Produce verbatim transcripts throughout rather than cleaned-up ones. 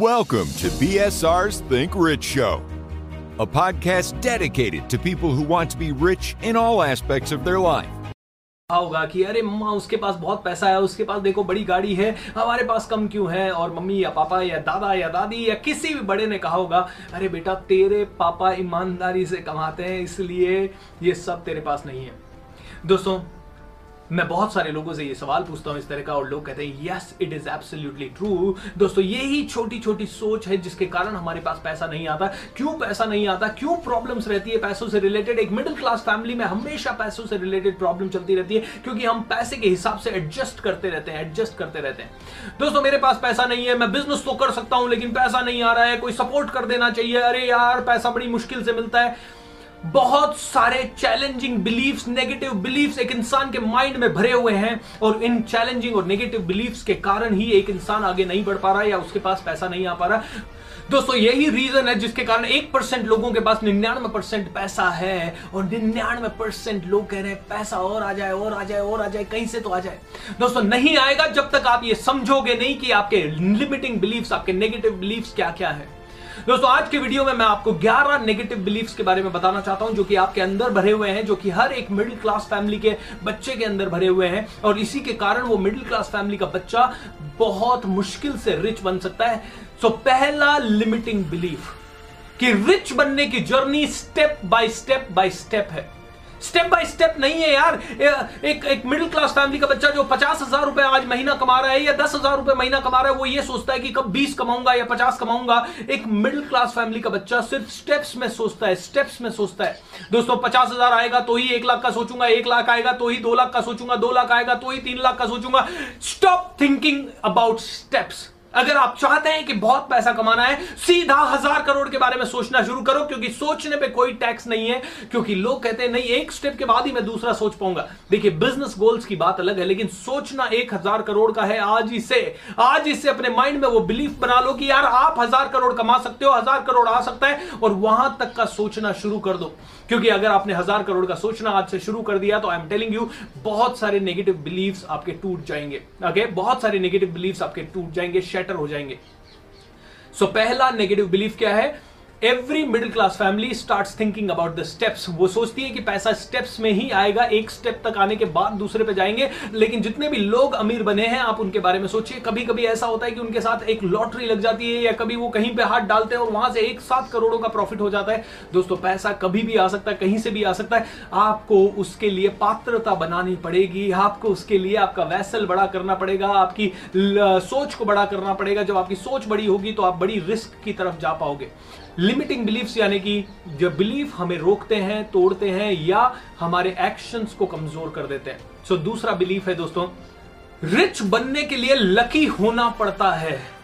Welcome to B S R's Think Rich Show, a podcast dedicated to people who want to be rich in all aspects of their life. होगा कि अरे मम्मा उसके पास बहुत पैसा है, उसके पास देखो बड़ी गाड़ी है, हमारे पास कम क्यों है। और मम्मी या पापा या दादा या दादी या किसी भी बड़े ने कहा होगा, अरे बेटा तेरे पापा ईमानदारी से कमाते हैं इसलिए ये सब तेरे पास नहीं है। दोस्तों, मैं बहुत सारे लोगों से ये सवाल पूछता हूँ इस तरह का, और लोग कहते हैं yes it is absolutely true. दोस्तों, यही छोटी छोटी सोच है जिसके कारण हमारे पास पैसा नहीं आता। क्यों पैसा नहीं आता? क्यों प्रॉब्लम्स रहती है पैसों से रिलेटेड? एक मिडिल क्लास फैमिली में हमेशा पैसों से रिलेटेड प्रॉब्लम चलती रहती है, क्योंकि हम पैसे के हिसाब से एडजस्ट करते रहते हैं एडजस्ट करते रहते हैं दोस्तों, मेरे पास पैसा नहीं है, मैं बिजनेस तो कर सकता हूं लेकिन पैसा नहीं आ रहा है, कोई सपोर्ट कर देना चाहिए, अरे यार पैसा बड़ी मुश्किल से मिलता है। बहुत सारे चैलेंजिंग बिलीफ्स, नेगेटिव बिलीफ्स एक इंसान के माइंड में भरे हुए हैं, और इन चैलेंजिंग और नेगेटिव बिलीफ्स के कारण ही एक इंसान आगे नहीं बढ़ पा रहा है या उसके पास पैसा नहीं आ पा रहा। दोस्तों, यही रीजन है जिसके कारण एक परसेंट लोगों के पास निन्यानवे परसेंट पैसा है, और निन्यानवे परसेंट लोग कह रहे हैं पैसा और आ जाए और आ जाए और आ जाए कहीं से तो आ जाए। दोस्तों, नहीं आएगा जब तक आप ये समझोगे नहीं कि आपके लिमिटिंग बिलीफ्स, आपके नेगेटिव बिलीफ्स क्या क्या है। दोस्तों, आज के वीडियो में मैं आपको ग्यारह नेगेटिव बिलीफ्स के बारे में बताना चाहता हूं जो कि आपके अंदर भरे हुए हैं, जो कि हर एक मिडिल क्लास फैमिली के बच्चे के अंदर भरे हुए हैं, और इसी के कारण वो मिडिल क्लास फैमिली का बच्चा बहुत मुश्किल से रिच बन सकता है। सो पहला लिमिटिंग बिलीफ कि रिच बनने की journey step by step by step है। स्टेप बाय स्टेप नहीं है यार। एक एक मिडिल क्लास फैमिली का बच्चा जो पचास हजार रुपए आज महीना कमा रहा है या दस हजार रुपए महीना कमा रहा है, वो ये सोचता है कि कब बीस कमाऊंगा या पचास कमाऊंगा। एक मिडिल क्लास फैमिली का बच्चा सिर्फ स्टेप्स में सोचता है स्टेप्स में सोचता है दोस्तों, पचास हजार आएगा तो ही एक लाख का सोचूंगा, एक लाख आएगा तो ही दो लाख का सोचूंगा, दो लाख आएगा तो ही तीन लाख का सोचूंगा। Stop thinking about steps. अगर आप चाहते हैं कि बहुत पैसा कमाना है, सीधा हजार करोड़ के बारे में सोचना शुरू करो, क्योंकि सोचने पे कोई टैक्स नहीं है। क्योंकि लोग कहते हैं नहीं एक स्टेप के बाद ही मैं दूसरा सोच पाऊंगा। देखिए, बिजनेस गोल्स की बात अलग है, लेकिन सोचना एक हजार करोड़ का है। आज ही से आज ही से अपने माइंड में वो बिलीफ बना लो कि यार आप हजार करोड़ कमा सकते हो, हजार करोड़ आ सकता है, और वहां तक का सोचना शुरू कर दो। क्योंकि अगर आपने हजार करोड़ का सोचना आज से शुरू कर दिया तो आई एम टेलिंग यू बहुत सारे नेगेटिव बिलीफ्स आपके टूट जाएंगे। ओके, बहुत सारे नेगेटिव बिलीफ्स आपके टूट जाएंगे, हो जाएंगे। सो so, पहला नेगेटिव बिलीफ क्या है? Every middle class family starts thinking about the steps. वो सोचती है कि पैसा स्टेप्स में ही आएगा, एक स्टेप तक आने के बाद दूसरे पे जाएंगे। लेकिन जितने भी लोग अमीर बने हैं आप उनके बारे में सोचिए, कभी कभी ऐसा होता है कि उनके साथ एक लॉटरी लग जाती है या कभी वो कहीं पे हाथ डालते हैं और वहां से एक साथ करोड़ों का प्रॉफिट हो जाता है। दोस्तों, पैसा कभी भी आ सकता है, कहीं से भी आ सकता है। आपको उसके लिए पात्रता बनानी पड़ेगी, आपको उसके लिए आपका वैसल बड़ा करना पड़ेगा, आपकी सोच को बड़ा करना पड़ेगा। जब आपकी सोच बड़ी होगी तो आप बड़ी रिस्क की तरफ जा पाओगे। लिमिटिंग बिलीफ्स यानी कि जब बिलीफ हमें रोकते हैं, तोड़ते हैं, या हमारे एक्शंस को कमजोर कर देते हैं। सो so, दूसरा बिलीफ है दोस्तों, रिच बनने के लिए लकी होना पड़ता है।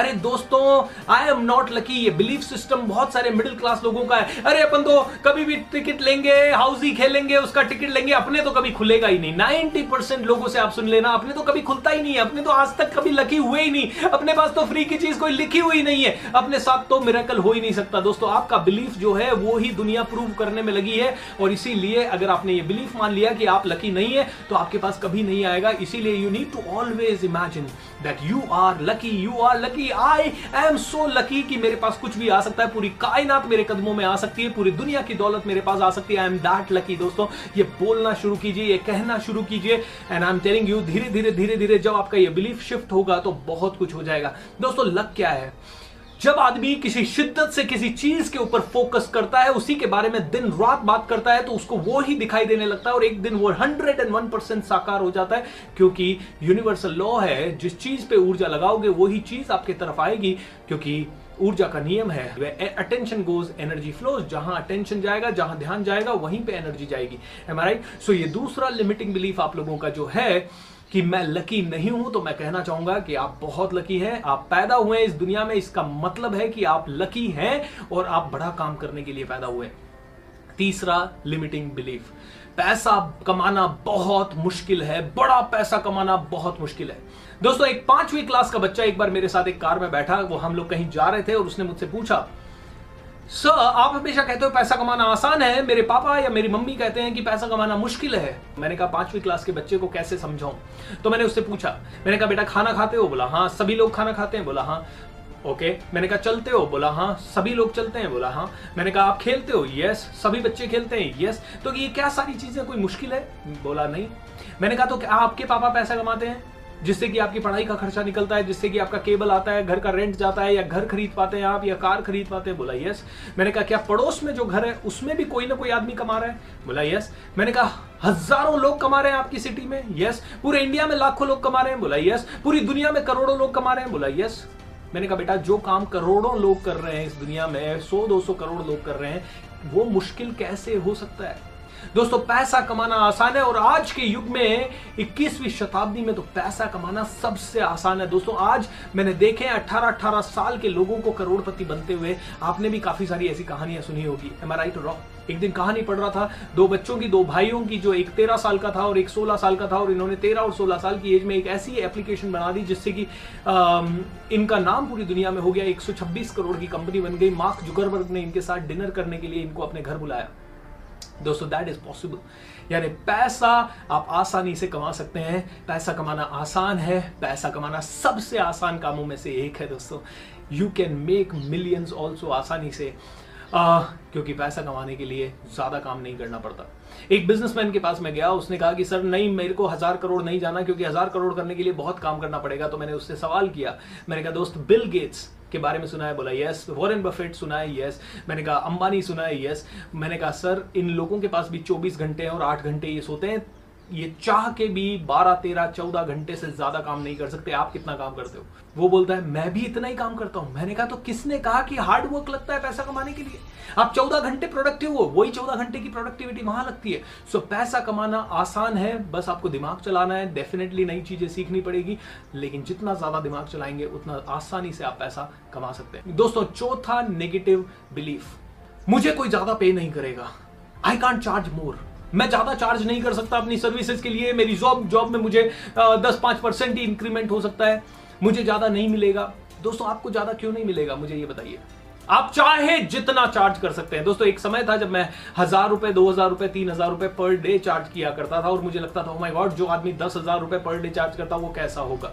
अरे दोस्तों, आई एम नॉट लकी, ये बिलीफ सिस्टम बहुत सारे मिडिल क्लास लोगों का है। अरे अपन तो कभी भी टिकट लेंगे, हाउस ही खेलेंगे, उसका टिकट लेंगे, अपने तो कभी खुलेगा ही नहीं। नब्बे परसेंट लोगों से आप सुन लेना, अपने तो कभी खुलता ही नहीं है, अपने तो आज तक कभी लकी हुए ही नहीं, अपने पास तो फ्री की चीज कोई लिखी हुई नहीं है, अपने साथ तो मिरेकल हो ही नहीं सकता। दोस्तों, आपका बिलीफ जो है वो ही दुनिया प्रूव करने में लगी है, और इसीलिए अगर आपने ये बिलीफ मान लिया कि आप लकी नहीं है तो आपके पास कभी नहीं आएगा। इसीलिए you need to always imagine that you are lucky, you are lucky. I am so lucky कि मेरे पास कुछ भी आ सकता है, पूरी कायनात मेरे कदमों में आ सकती है, पूरी दुनिया की दौलत मेरे पास आ सकती है। I am that lucky। दोस्तों, ये बोलना शुरू कीजिए, ये कहना शुरू कीजिए, and I'm telling you धीरे धीरे धीरे धीरे जब आपका ये बिलीफ शिफ्ट होगा तो बहुत कुछ हो जाएगा। दोस्तों, लक क्या है? जब आदमी किसी शिद्दत से किसी चीज के ऊपर फोकस करता है, उसी के बारे में दिन रात बात करता है, तो उसको वो ही दिखाई देने लगता है, और एक दिन वो हंड्रेड एंड वन परसेंट साकार हो जाता है। क्योंकि यूनिवर्सल लॉ है, जिस चीज पे ऊर्जा लगाओगे वही चीज आपके तरफ आएगी, क्योंकि ऊर्जा का नियम है अटेंशन गोज एनर्जी फ्लोज। जहां अटेंशन जाएगा, जहां ध्यान जाएगा, वहीं पे एनर्जी जाएगी। M I right? सो ये दूसरा लिमिटिंग बिलीफ आप लोगों का जो है कि मैं लकी नहीं हूं, तो मैं कहना चाहूंगा कि आप बहुत लकी हैं। आप पैदा हुए इस दुनिया में, इसका मतलब है कि आप लकी हैं और आप बड़ा काम करने के लिए पैदा हुए। तीसरा लिमिटिंग बिलीफ, पैसा कमाना बहुत मुश्किल है, बड़ा पैसा कमाना बहुत मुश्किल है। दोस्तों, एक पांचवी क्लास का बच्चा एक बार मेरे साथ एक कार में बैठा, वो हम लोग कहीं जा रहे थे, और उसने मुझसे पूछा, सर आप हमेशा कहते हो पैसा कमाना आसान है, मेरे पापा या मेरी मम्मी कहते हैं कि पैसा कमाना मुश्किल है। मैंने कहा पांचवी क्लास के बच्चे को कैसे समझाऊं, तो मैंने उससे पूछा, मैंने कहा बेटा खाना खाते हो? बोला हाँ। सभी लोग खाना खाते हैं? बोला हाँ। Okay okay. मैंने कहा चलते हो, बोला हाँ। सभी लोग चलते हैं, बोला हाँ। मैंने कहा आप खेलते हो, यस। सभी बच्चे खेलते हैं, यस। तो ये क्या सारी चीजें कोई मुश्किल है? बोला नहीं। मैंने कहा तो क्या आपके पापा पैसा कमाते हैं जिससे कि आपकी पढ़ाई का खर्चा निकलता है, जिससे कि आपका केबल आता है, घर का रेंट जाता है, या घर खरीद पाते हैं आप, या कार खरीद पाते हैं? बोला यस। मैंने कहा क्या पड़ोस में जो घर है उसमें भी कोई ना कोई आदमी कमा रहा है? बोला यस। मैंने कहा हजारों लोग कमा रहे हैं आपकी सिटी में? यस। पूरे इंडिया में लाखों लोग कमा रहे हैं? बोला यस। पूरी दुनिया में करोड़ों लोग कमा रहे हैं? बोला यस। मैंने कहा बेटा जो काम करोड़ों लोग कर रहे हैं इस दुनिया में, सौ दो सौ करोड़ लोग कर रहे हैं, वो मुश्किल कैसे हो सकता है? दोस्तों पैसा कमाना आसान है और आज के युग में इक्कीसवीं शताब्दी में तो पैसा कमाना सबसे आसान है। दोस्तों आज मैंने देखे अठारह अठारह साल के लोगों को करोड़पति बनते हुए, आपने भी काफी सारी ऐसी कहानियां सुनी होगी। एम आई राइट और रॉन्ग? एक दिन कहानी पढ़ रहा था दो बच्चों की, दो भाइयों की, जो एक तेरह साल का था और एक सोलह साल का था, और इन्होंने तेरह और सोलह साल की एज में एक ऐसी एप्लीकेशन बना दी जिससे कि इनका नाम पूरी दुनिया में हो गया। एक सौ छब्बीस करोड़ की कंपनी बन गई। मार्क जुकरबर्ग ने इनके साथ डिनर करने के लिए इनको अपने घर बुलाया। दोस्तों दैट इज पॉसिबल, यानी पैसा आप आसानी से कमा सकते हैं। पैसा कमाना आसान है, पैसा कमाना सबसे आसान कामों में से एक है। दोस्तों you can make millions also आसानी से, आ, क्योंकि पैसा कमाने के लिए ज़्यादा काम नहीं करना पड़ता। एक बिजनेसमैन के पास मैं गया, उसने कहा कि सर नहीं मेरे को हज़ार करोड़ नहीं जाना, क्योंकि हज़ार करोड़ करने के लिए बहुत काम करना पड़ेगा। तो मैंने उससे सवाल किया, मैंने कहा दोस्त बिल गेट्स के बारे में सुना है? बोला यस। वॉरेन बफेट सुना है? यस। मैंने कहा अंबानी सुना है? यस। मैंने कहा सर इन लोगों के पास भी चौबीस घंटे हैं और आठ घंटे ये सोते हैं, ये चाह के भी बारह तेरह चौदह घंटे से ज्यादा काम नहीं कर सकते। आप कितना काम करते हो? वो बोलता है मैं भी इतना ही काम करता हूं। मैंने कहा तो किसने कहा कि हार्ड वर्क लगता है पैसा कमाने के लिए? आप चौदह घंटे प्रोडक्टिव हो, वही चौदह घंटे की प्रोडक्टिविटी वहां लगती है। सो पैसा कमाना आसान है, बस आपको दिमाग चलाना है। डेफिनेटली नई चीजें सीखनी पड़ेगी, लेकिन जितना ज्यादा दिमाग चलाएंगे उतना आसानी से आप पैसा कमा सकते हैं। दोस्तों चौथा नेगेटिव बिलीफ, मुझे कोई ज्यादा पे नहीं करेगा। आई कांट चार्ज मोर, मैं ज़्यादा चार्ज नहीं कर सकता अपनी सर्विसेज के लिए। मेरी जॉब जॉब में मुझे दस पाँच परसेंट ही इंक्रीमेंट हो सकता है, मुझे ज़्यादा नहीं मिलेगा। दोस्तों आपको ज़्यादा क्यों नहीं मिलेगा मुझे ये बताइए? आप चाहे जितना चार्ज कर सकते हैं। दोस्तों एक समय था जब मैं हजार रुपये, दो हजार रुपये, तीन हजार रुपये पर डे चार्ज किया करता था और मुझे लगता था ओ माय गॉड, जो आदमी दस हजार रुपये पर डे चार्ज करता वो कैसा होगा,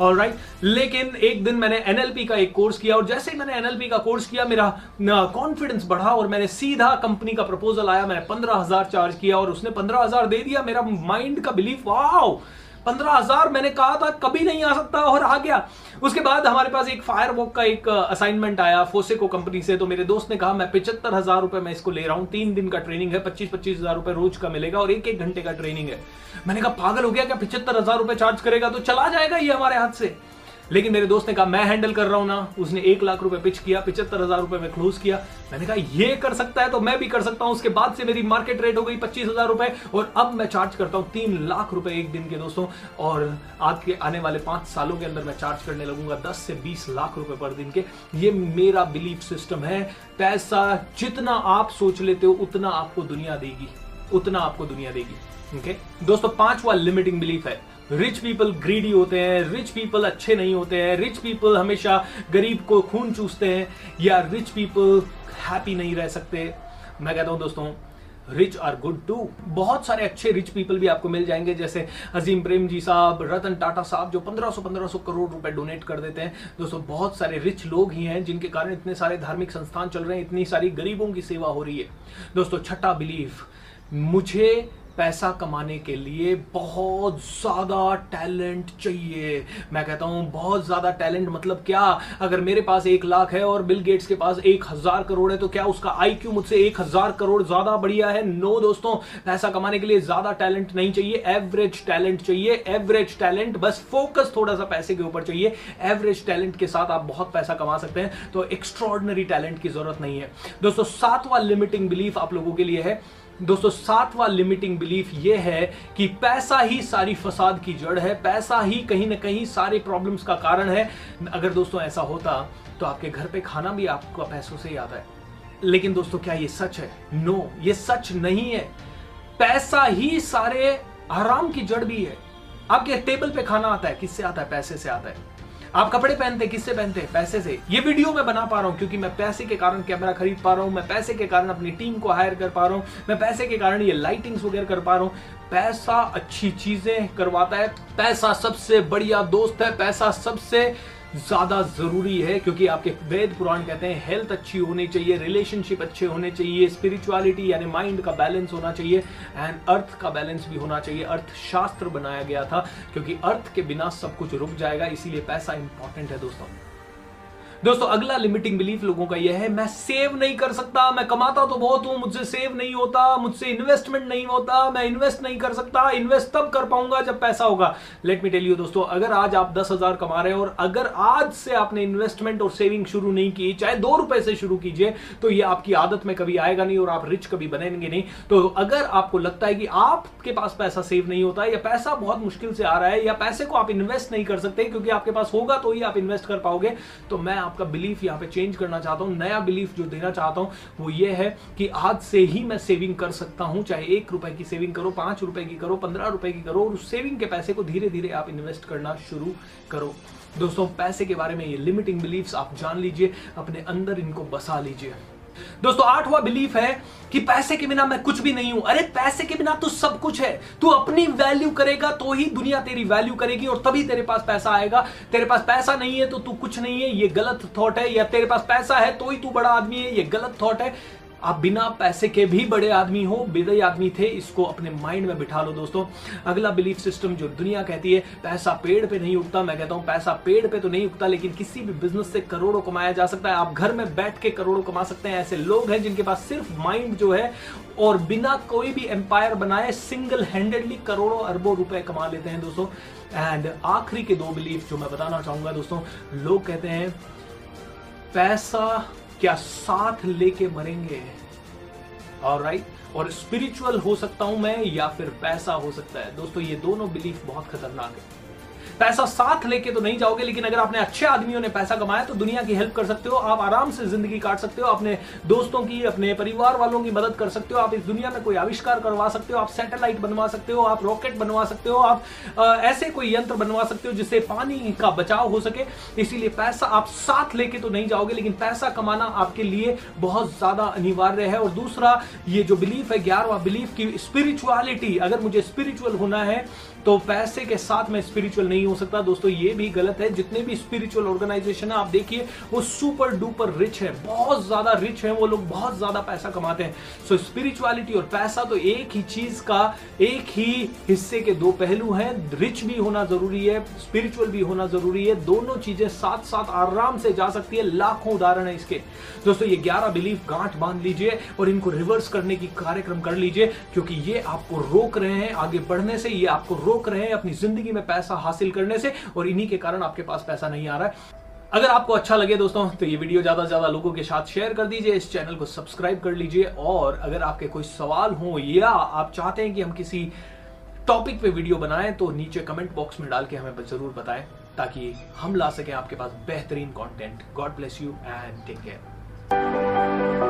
ऑलराइट। लेकिन एक दिन मैंने एन एल पी का एक कोर्स किया और जैसे ही मैंने एन एल पी का कोर्स किया मेरा कॉन्फिडेंस बढ़ा और मैंने सीधा कंपनी का प्रपोजल आया, मैंने पंद्रह हजार चार्ज किया और उसने पंद्रह हजार दे दिया। मेरा माइंड का बिलीफ, वाओ पंद्रह हजार मैंने कहा था कभी नहीं आ सकता और आ गया। उसके बाद हमारे पास एक फायर वॉक का एक असाइनमेंट आया फोसेको कंपनी से, तो मेरे दोस्त ने कहा मैं पिछहत्तर हजार रुपए मैं इसको ले रहा हूं, तीन दिन का ट्रेनिंग है, पच्चीस पच्चीस हजार रुपए रोज का मिलेगा और एक एक घंटे का ट्रेनिंग है। मैंने कहा पागल हो गया क्या, पिछहत्तर हजार रुपए चार्ज करेगा तो चला जाएगा ये हमारे हाथ से। लेकिन मेरे दोस्त ने कहा मैं हैंडल कर रहा हूं ना। उसने एक लाख रुपए पिच किया, पिछहत्तर हजार रुपए में क्लोज किया। मैंने कहा ये कर सकता है तो मैं भी कर सकता हूं। उसके बाद से मेरी मार्केट रेट हो गई पच्चीस हजार रुपए और अब मैं चार्ज करता हूं तीन लाख रुपए एक दिन के दोस्तों। और आज के आने वाले पांच सालों के अंदर मैं चार्ज करने लगूंगा दस से बीस लाख रुपए पर दिन के। ये मेरा बिलीफ सिस्टम है। पैसा जितना आप सोच लेते हो उतना आपको दुनिया देगी, उतना आपको दुनिया देगी। Okay okay? दोस्तों पांचवा लिमिटिंग बिलीफ है, रिच पीपल ग्रीडी होते हैं, रिच पीपल अच्छे नहीं होते हैं, रिच पीपल हमेशा गरीब को खून चूसते हैं, या रिच पीपल हैप्पी नहीं रह सकते। मैं कहता हूं दोस्तों रिच आर गुड टू। बहुत सारे अच्छे रिच पीपल भी आपको मिल जाएंगे, जैसे अजीम प्रेमजी साहब, रतन टाटा साहब, जो पंद्रह सौ पंद्रह सौ करोड़ रुपए डोनेट कर देते हैं। दोस्तों बहुत सारे रिच लोग ही हैं जिनके कारण इतने सारे धार्मिक संस्थान चल रहे हैं, इतनी सारी गरीबों की सेवा हो रही है। दोस्तों छठा बिलीफ, मुझे पैसा कमाने के लिए बहुत ज़्यादा टैलेंट चाहिए। मैं कहता हूँ बहुत ज़्यादा टैलेंट मतलब क्या? अगर मेरे पास एक लाख है और बिल गेट्स के पास एक हज़ार करोड़ है तो क्या उसका आई क्यू मुझसे एक हज़ार करोड़ ज़्यादा बढ़िया है? नो दोस्तों, पैसा कमाने के लिए ज़्यादा टैलेंट नहीं चाहिए, एवरेज टैलेंट चाहिए। एवरेज टैलेंट, बस फोकस थोड़ा सा पैसे के ऊपर चाहिए। एवरेज टैलेंट के साथ आप बहुत पैसा कमा सकते हैं, तो एक्स्ट्रॉर्डनरी टैलेंट की ज़रूरत नहीं है। दोस्तों सातवां लिमिटिंग बिलीफ आप लोगों के लिए है। दोस्तों सातवां लिमिटिंग बिलीफ ये है कि पैसा ही सारी फसाद की जड़ है, पैसा ही कहीं ना कहीं सारे प्रॉब्लम्स का कारण है। अगर दोस्तों ऐसा होता तो आपके घर पे खाना भी आपको पैसों से ही आता है। लेकिन दोस्तों क्या ये सच है? नो, ये सच नहीं है। पैसा ही सारे आराम की जड़ भी है। आपके टेबल पे खाना आता है, किससे आता है? पैसे से आता है। आप कपड़े पहनते हैं, किससे पहनते हैं? पैसे से। ये वीडियो मैं बना पा रहा हूँ क्योंकि मैं पैसे के कारण कैमरा खरीद पा रहा हूँ, मैं पैसे के कारण अपनी टीम को हायर कर पा रहा हूँ, मैं पैसे के कारण ये लाइटिंग्स वगैरह कर पा रहा हूँ। पैसा अच्छी चीजें करवाता है, पैसा सबसे बढ़िया दोस्त है, पैसा सबसे ज़्यादा ज़रूरी है, क्योंकि आपके वेद पुराण कहते हैं हेल्थ अच्छी होनी चाहिए, रिलेशनशिप अच्छे होने चाहिए, स्पिरिचुअलिटी यानी माइंड का बैलेंस होना चाहिए एंड अर्थ का बैलेंस भी होना चाहिए। अर्थशास्त्र बनाया गया था क्योंकि अर्थ के बिना सब कुछ रुक जाएगा, इसीलिए पैसा इंपॉर्टेंट है दोस्तों। दोस्तों अगला लिमिटिंग बिलीफ लोगों का यह है, मैं सेव नहीं कर सकता, मैं कमाता तो बहुत हूं, मुझसे सेव नहीं होता, मुझसे इन्वेस्टमेंट नहीं होता, मैं इन्वेस्ट नहीं कर सकता, इन्वेस्ट तब कर पाऊंगा जब पैसा होगा। लेट मी टेल यू दोस्तों, अगर आज आप दस हजार कमा रहे हो और अगर आज से आपने इन्वेस्टमेंट और सेविंग शुरू नहीं की, चाहे दो रुपए से शुरू कीजिए, तो ये आपकी आदत में कभी आएगा नहीं और आप रिच कभी बनेंगे नहीं। तो अगर आपको लगता है कि आपके पास पैसा सेव नहीं होता या पैसा बहुत मुश्किल से आ रहा है या पैसे को आप इन्वेस्ट नहीं कर सकते क्योंकि आपके पास होगा तो ही आप इन्वेस्ट कर पाओगे, तो मैं आपका बिलीफ यहां पे चेंज करना चाहता हूं। नया बिलीफ जो देना चाहता हूं वो ये है कि आज से ही मैं सेविंग कर सकता हूं, चाहे एक रुपए की सेविंग करो, पांच रुपए की करो, पंद्रह रुपए की करो, और उस सेविंग के पैसे को धीरे धीरे आप इन्वेस्ट करना शुरू करो। दोस्तों पैसे के बारे में ये लिमिटिंग बिलीफ्स आप जान लीजिए, अपने अंदर इनको बसा लीजिए। दोस्तों आठवां बिलीफ है कि पैसे के बिना मैं कुछ भी नहीं हूं। अरे पैसे के बिना तो सब कुछ है, तू अपनी वैल्यू करेगा तो ही दुनिया तेरी वैल्यू करेगी और तभी तेरे पास पैसा आएगा। तेरे पास पैसा नहीं है तो तू कुछ नहीं है, ये गलत थॉट है, या तेरे पास पैसा है तो ही तू बड़ा आदमी है, ये गलत थॉट है। आप बिना पैसे के भी बड़े आदमी हो, बड़े आदमी थे, इसको अपने माइंड में बिठा लो दोस्तों। अगला बिलीफ सिस्टम जो दुनिया कहती है पैसा पेड़ पे नहीं उगता, मैं कहता हूं पैसा पेड़ पे तो नहीं उगता लेकिन किसी भी बिजनेस से करोड़ों कमाया जा सकता है। आप घर में बैठ के करोड़ों कमा सकते हैं। ऐसे लोग हैं जिनके पास सिर्फ माइंड जो है और बिना कोई भी एम्पायर बनाए सिंगल हैंडेडली करोड़ों अरबों रुपए कमा लेते हैं दोस्तों। एंड आखिरी के दो बिलीफ जो मैं बताना चाहूंगा दोस्तों, लोग कहते हैं पैसा क्या साथ लेके मरेंगे, ऑलराइट, और स्पिरिचुअल हो सकता हूं मैं या फिर पैसा हो सकता है। दोस्तों ये दोनों बिलीफ बहुत खतरनाक है। पैसा साथ लेके तो नहीं जाओगे, लेकिन अगर आपने अच्छे आदमियों ने पैसा कमाया तो दुनिया की हेल्प कर सकते हो, आप आराम से जिंदगी काट सकते हो, अपने दोस्तों की, अपने परिवार वालों की मदद कर सकते हो, आप इस दुनिया में कोई आविष्कार करवा सकते हो, आप सैटेलाइट बनवा सकते हो, आप रॉकेट बनवा सकते हो, आप आ, ऐसे कोई यंत्र बनवा सकते हो जिससे पानी का बचाव हो सके। इसीलिए पैसा आप साथ लेके तो नहीं जाओगे, लेकिन पैसा कमाना आपके लिए बहुत ज्यादा अनिवार्य है। और दूसरा ये जो बिलीफ है ग्यारहवां बिलीफ की स्पिरिचुअलिटी, अगर मुझे स्पिरिचुअल होना है तो पैसे के साथ मैं स्पिरिचुअल नहीं हो सकता। दोस्तों ये भी गलत है। जितने भी स्पिरिचुअल ऑर्गेनाइजेशन है आप देखिए वो सुपर डुपर रिच है, बहुत ज्यादा रिच है वो लोग, बहुत ज्यादा पैसा कमाते हैं। सो स्पिरिचुअलिटी और पैसा तो एक ही चीज का, एक ही हिस्से के दो पहलू हैं। रिच भी होना जरूरी है, स्पिरिचुअल भी होना जरूरी है, दोनों चीजें साथ साथ आराम से जा सकती है। लाखों उदाहरण है इसके। दोस्तों ये ग्यारह बिलीफ गांठ बांध लीजिए और इनको रिवर्स करने की कार्यक्रम कर लीजिए, क्योंकि ये आपको रोक रहे हैं आगे बढ़ने से, ये आपको रोक रहे हैं अपनी जिंदगी में पैसा हासिल करने से, और इन्हीं के कारण आपके पास पैसा नहीं आ रहा है। अगर आपको अच्छा लगे दोस्तों तो ये वीडियो ज्यादा से ज्यादा लोगों के साथ शेयर कर दीजिए, इस चैनल को सब्सक्राइब कर लीजिए, और अगर आपके कोई सवाल हो या आप चाहते हैं कि हम किसी टॉपिक पे वीडियो बनाएं तो नीचे कमेंट बॉक्स में डाल के हमें जरूर बताएं, ताकि हम ला सकें आपके पास बेहतरीन content. God bless you and take care.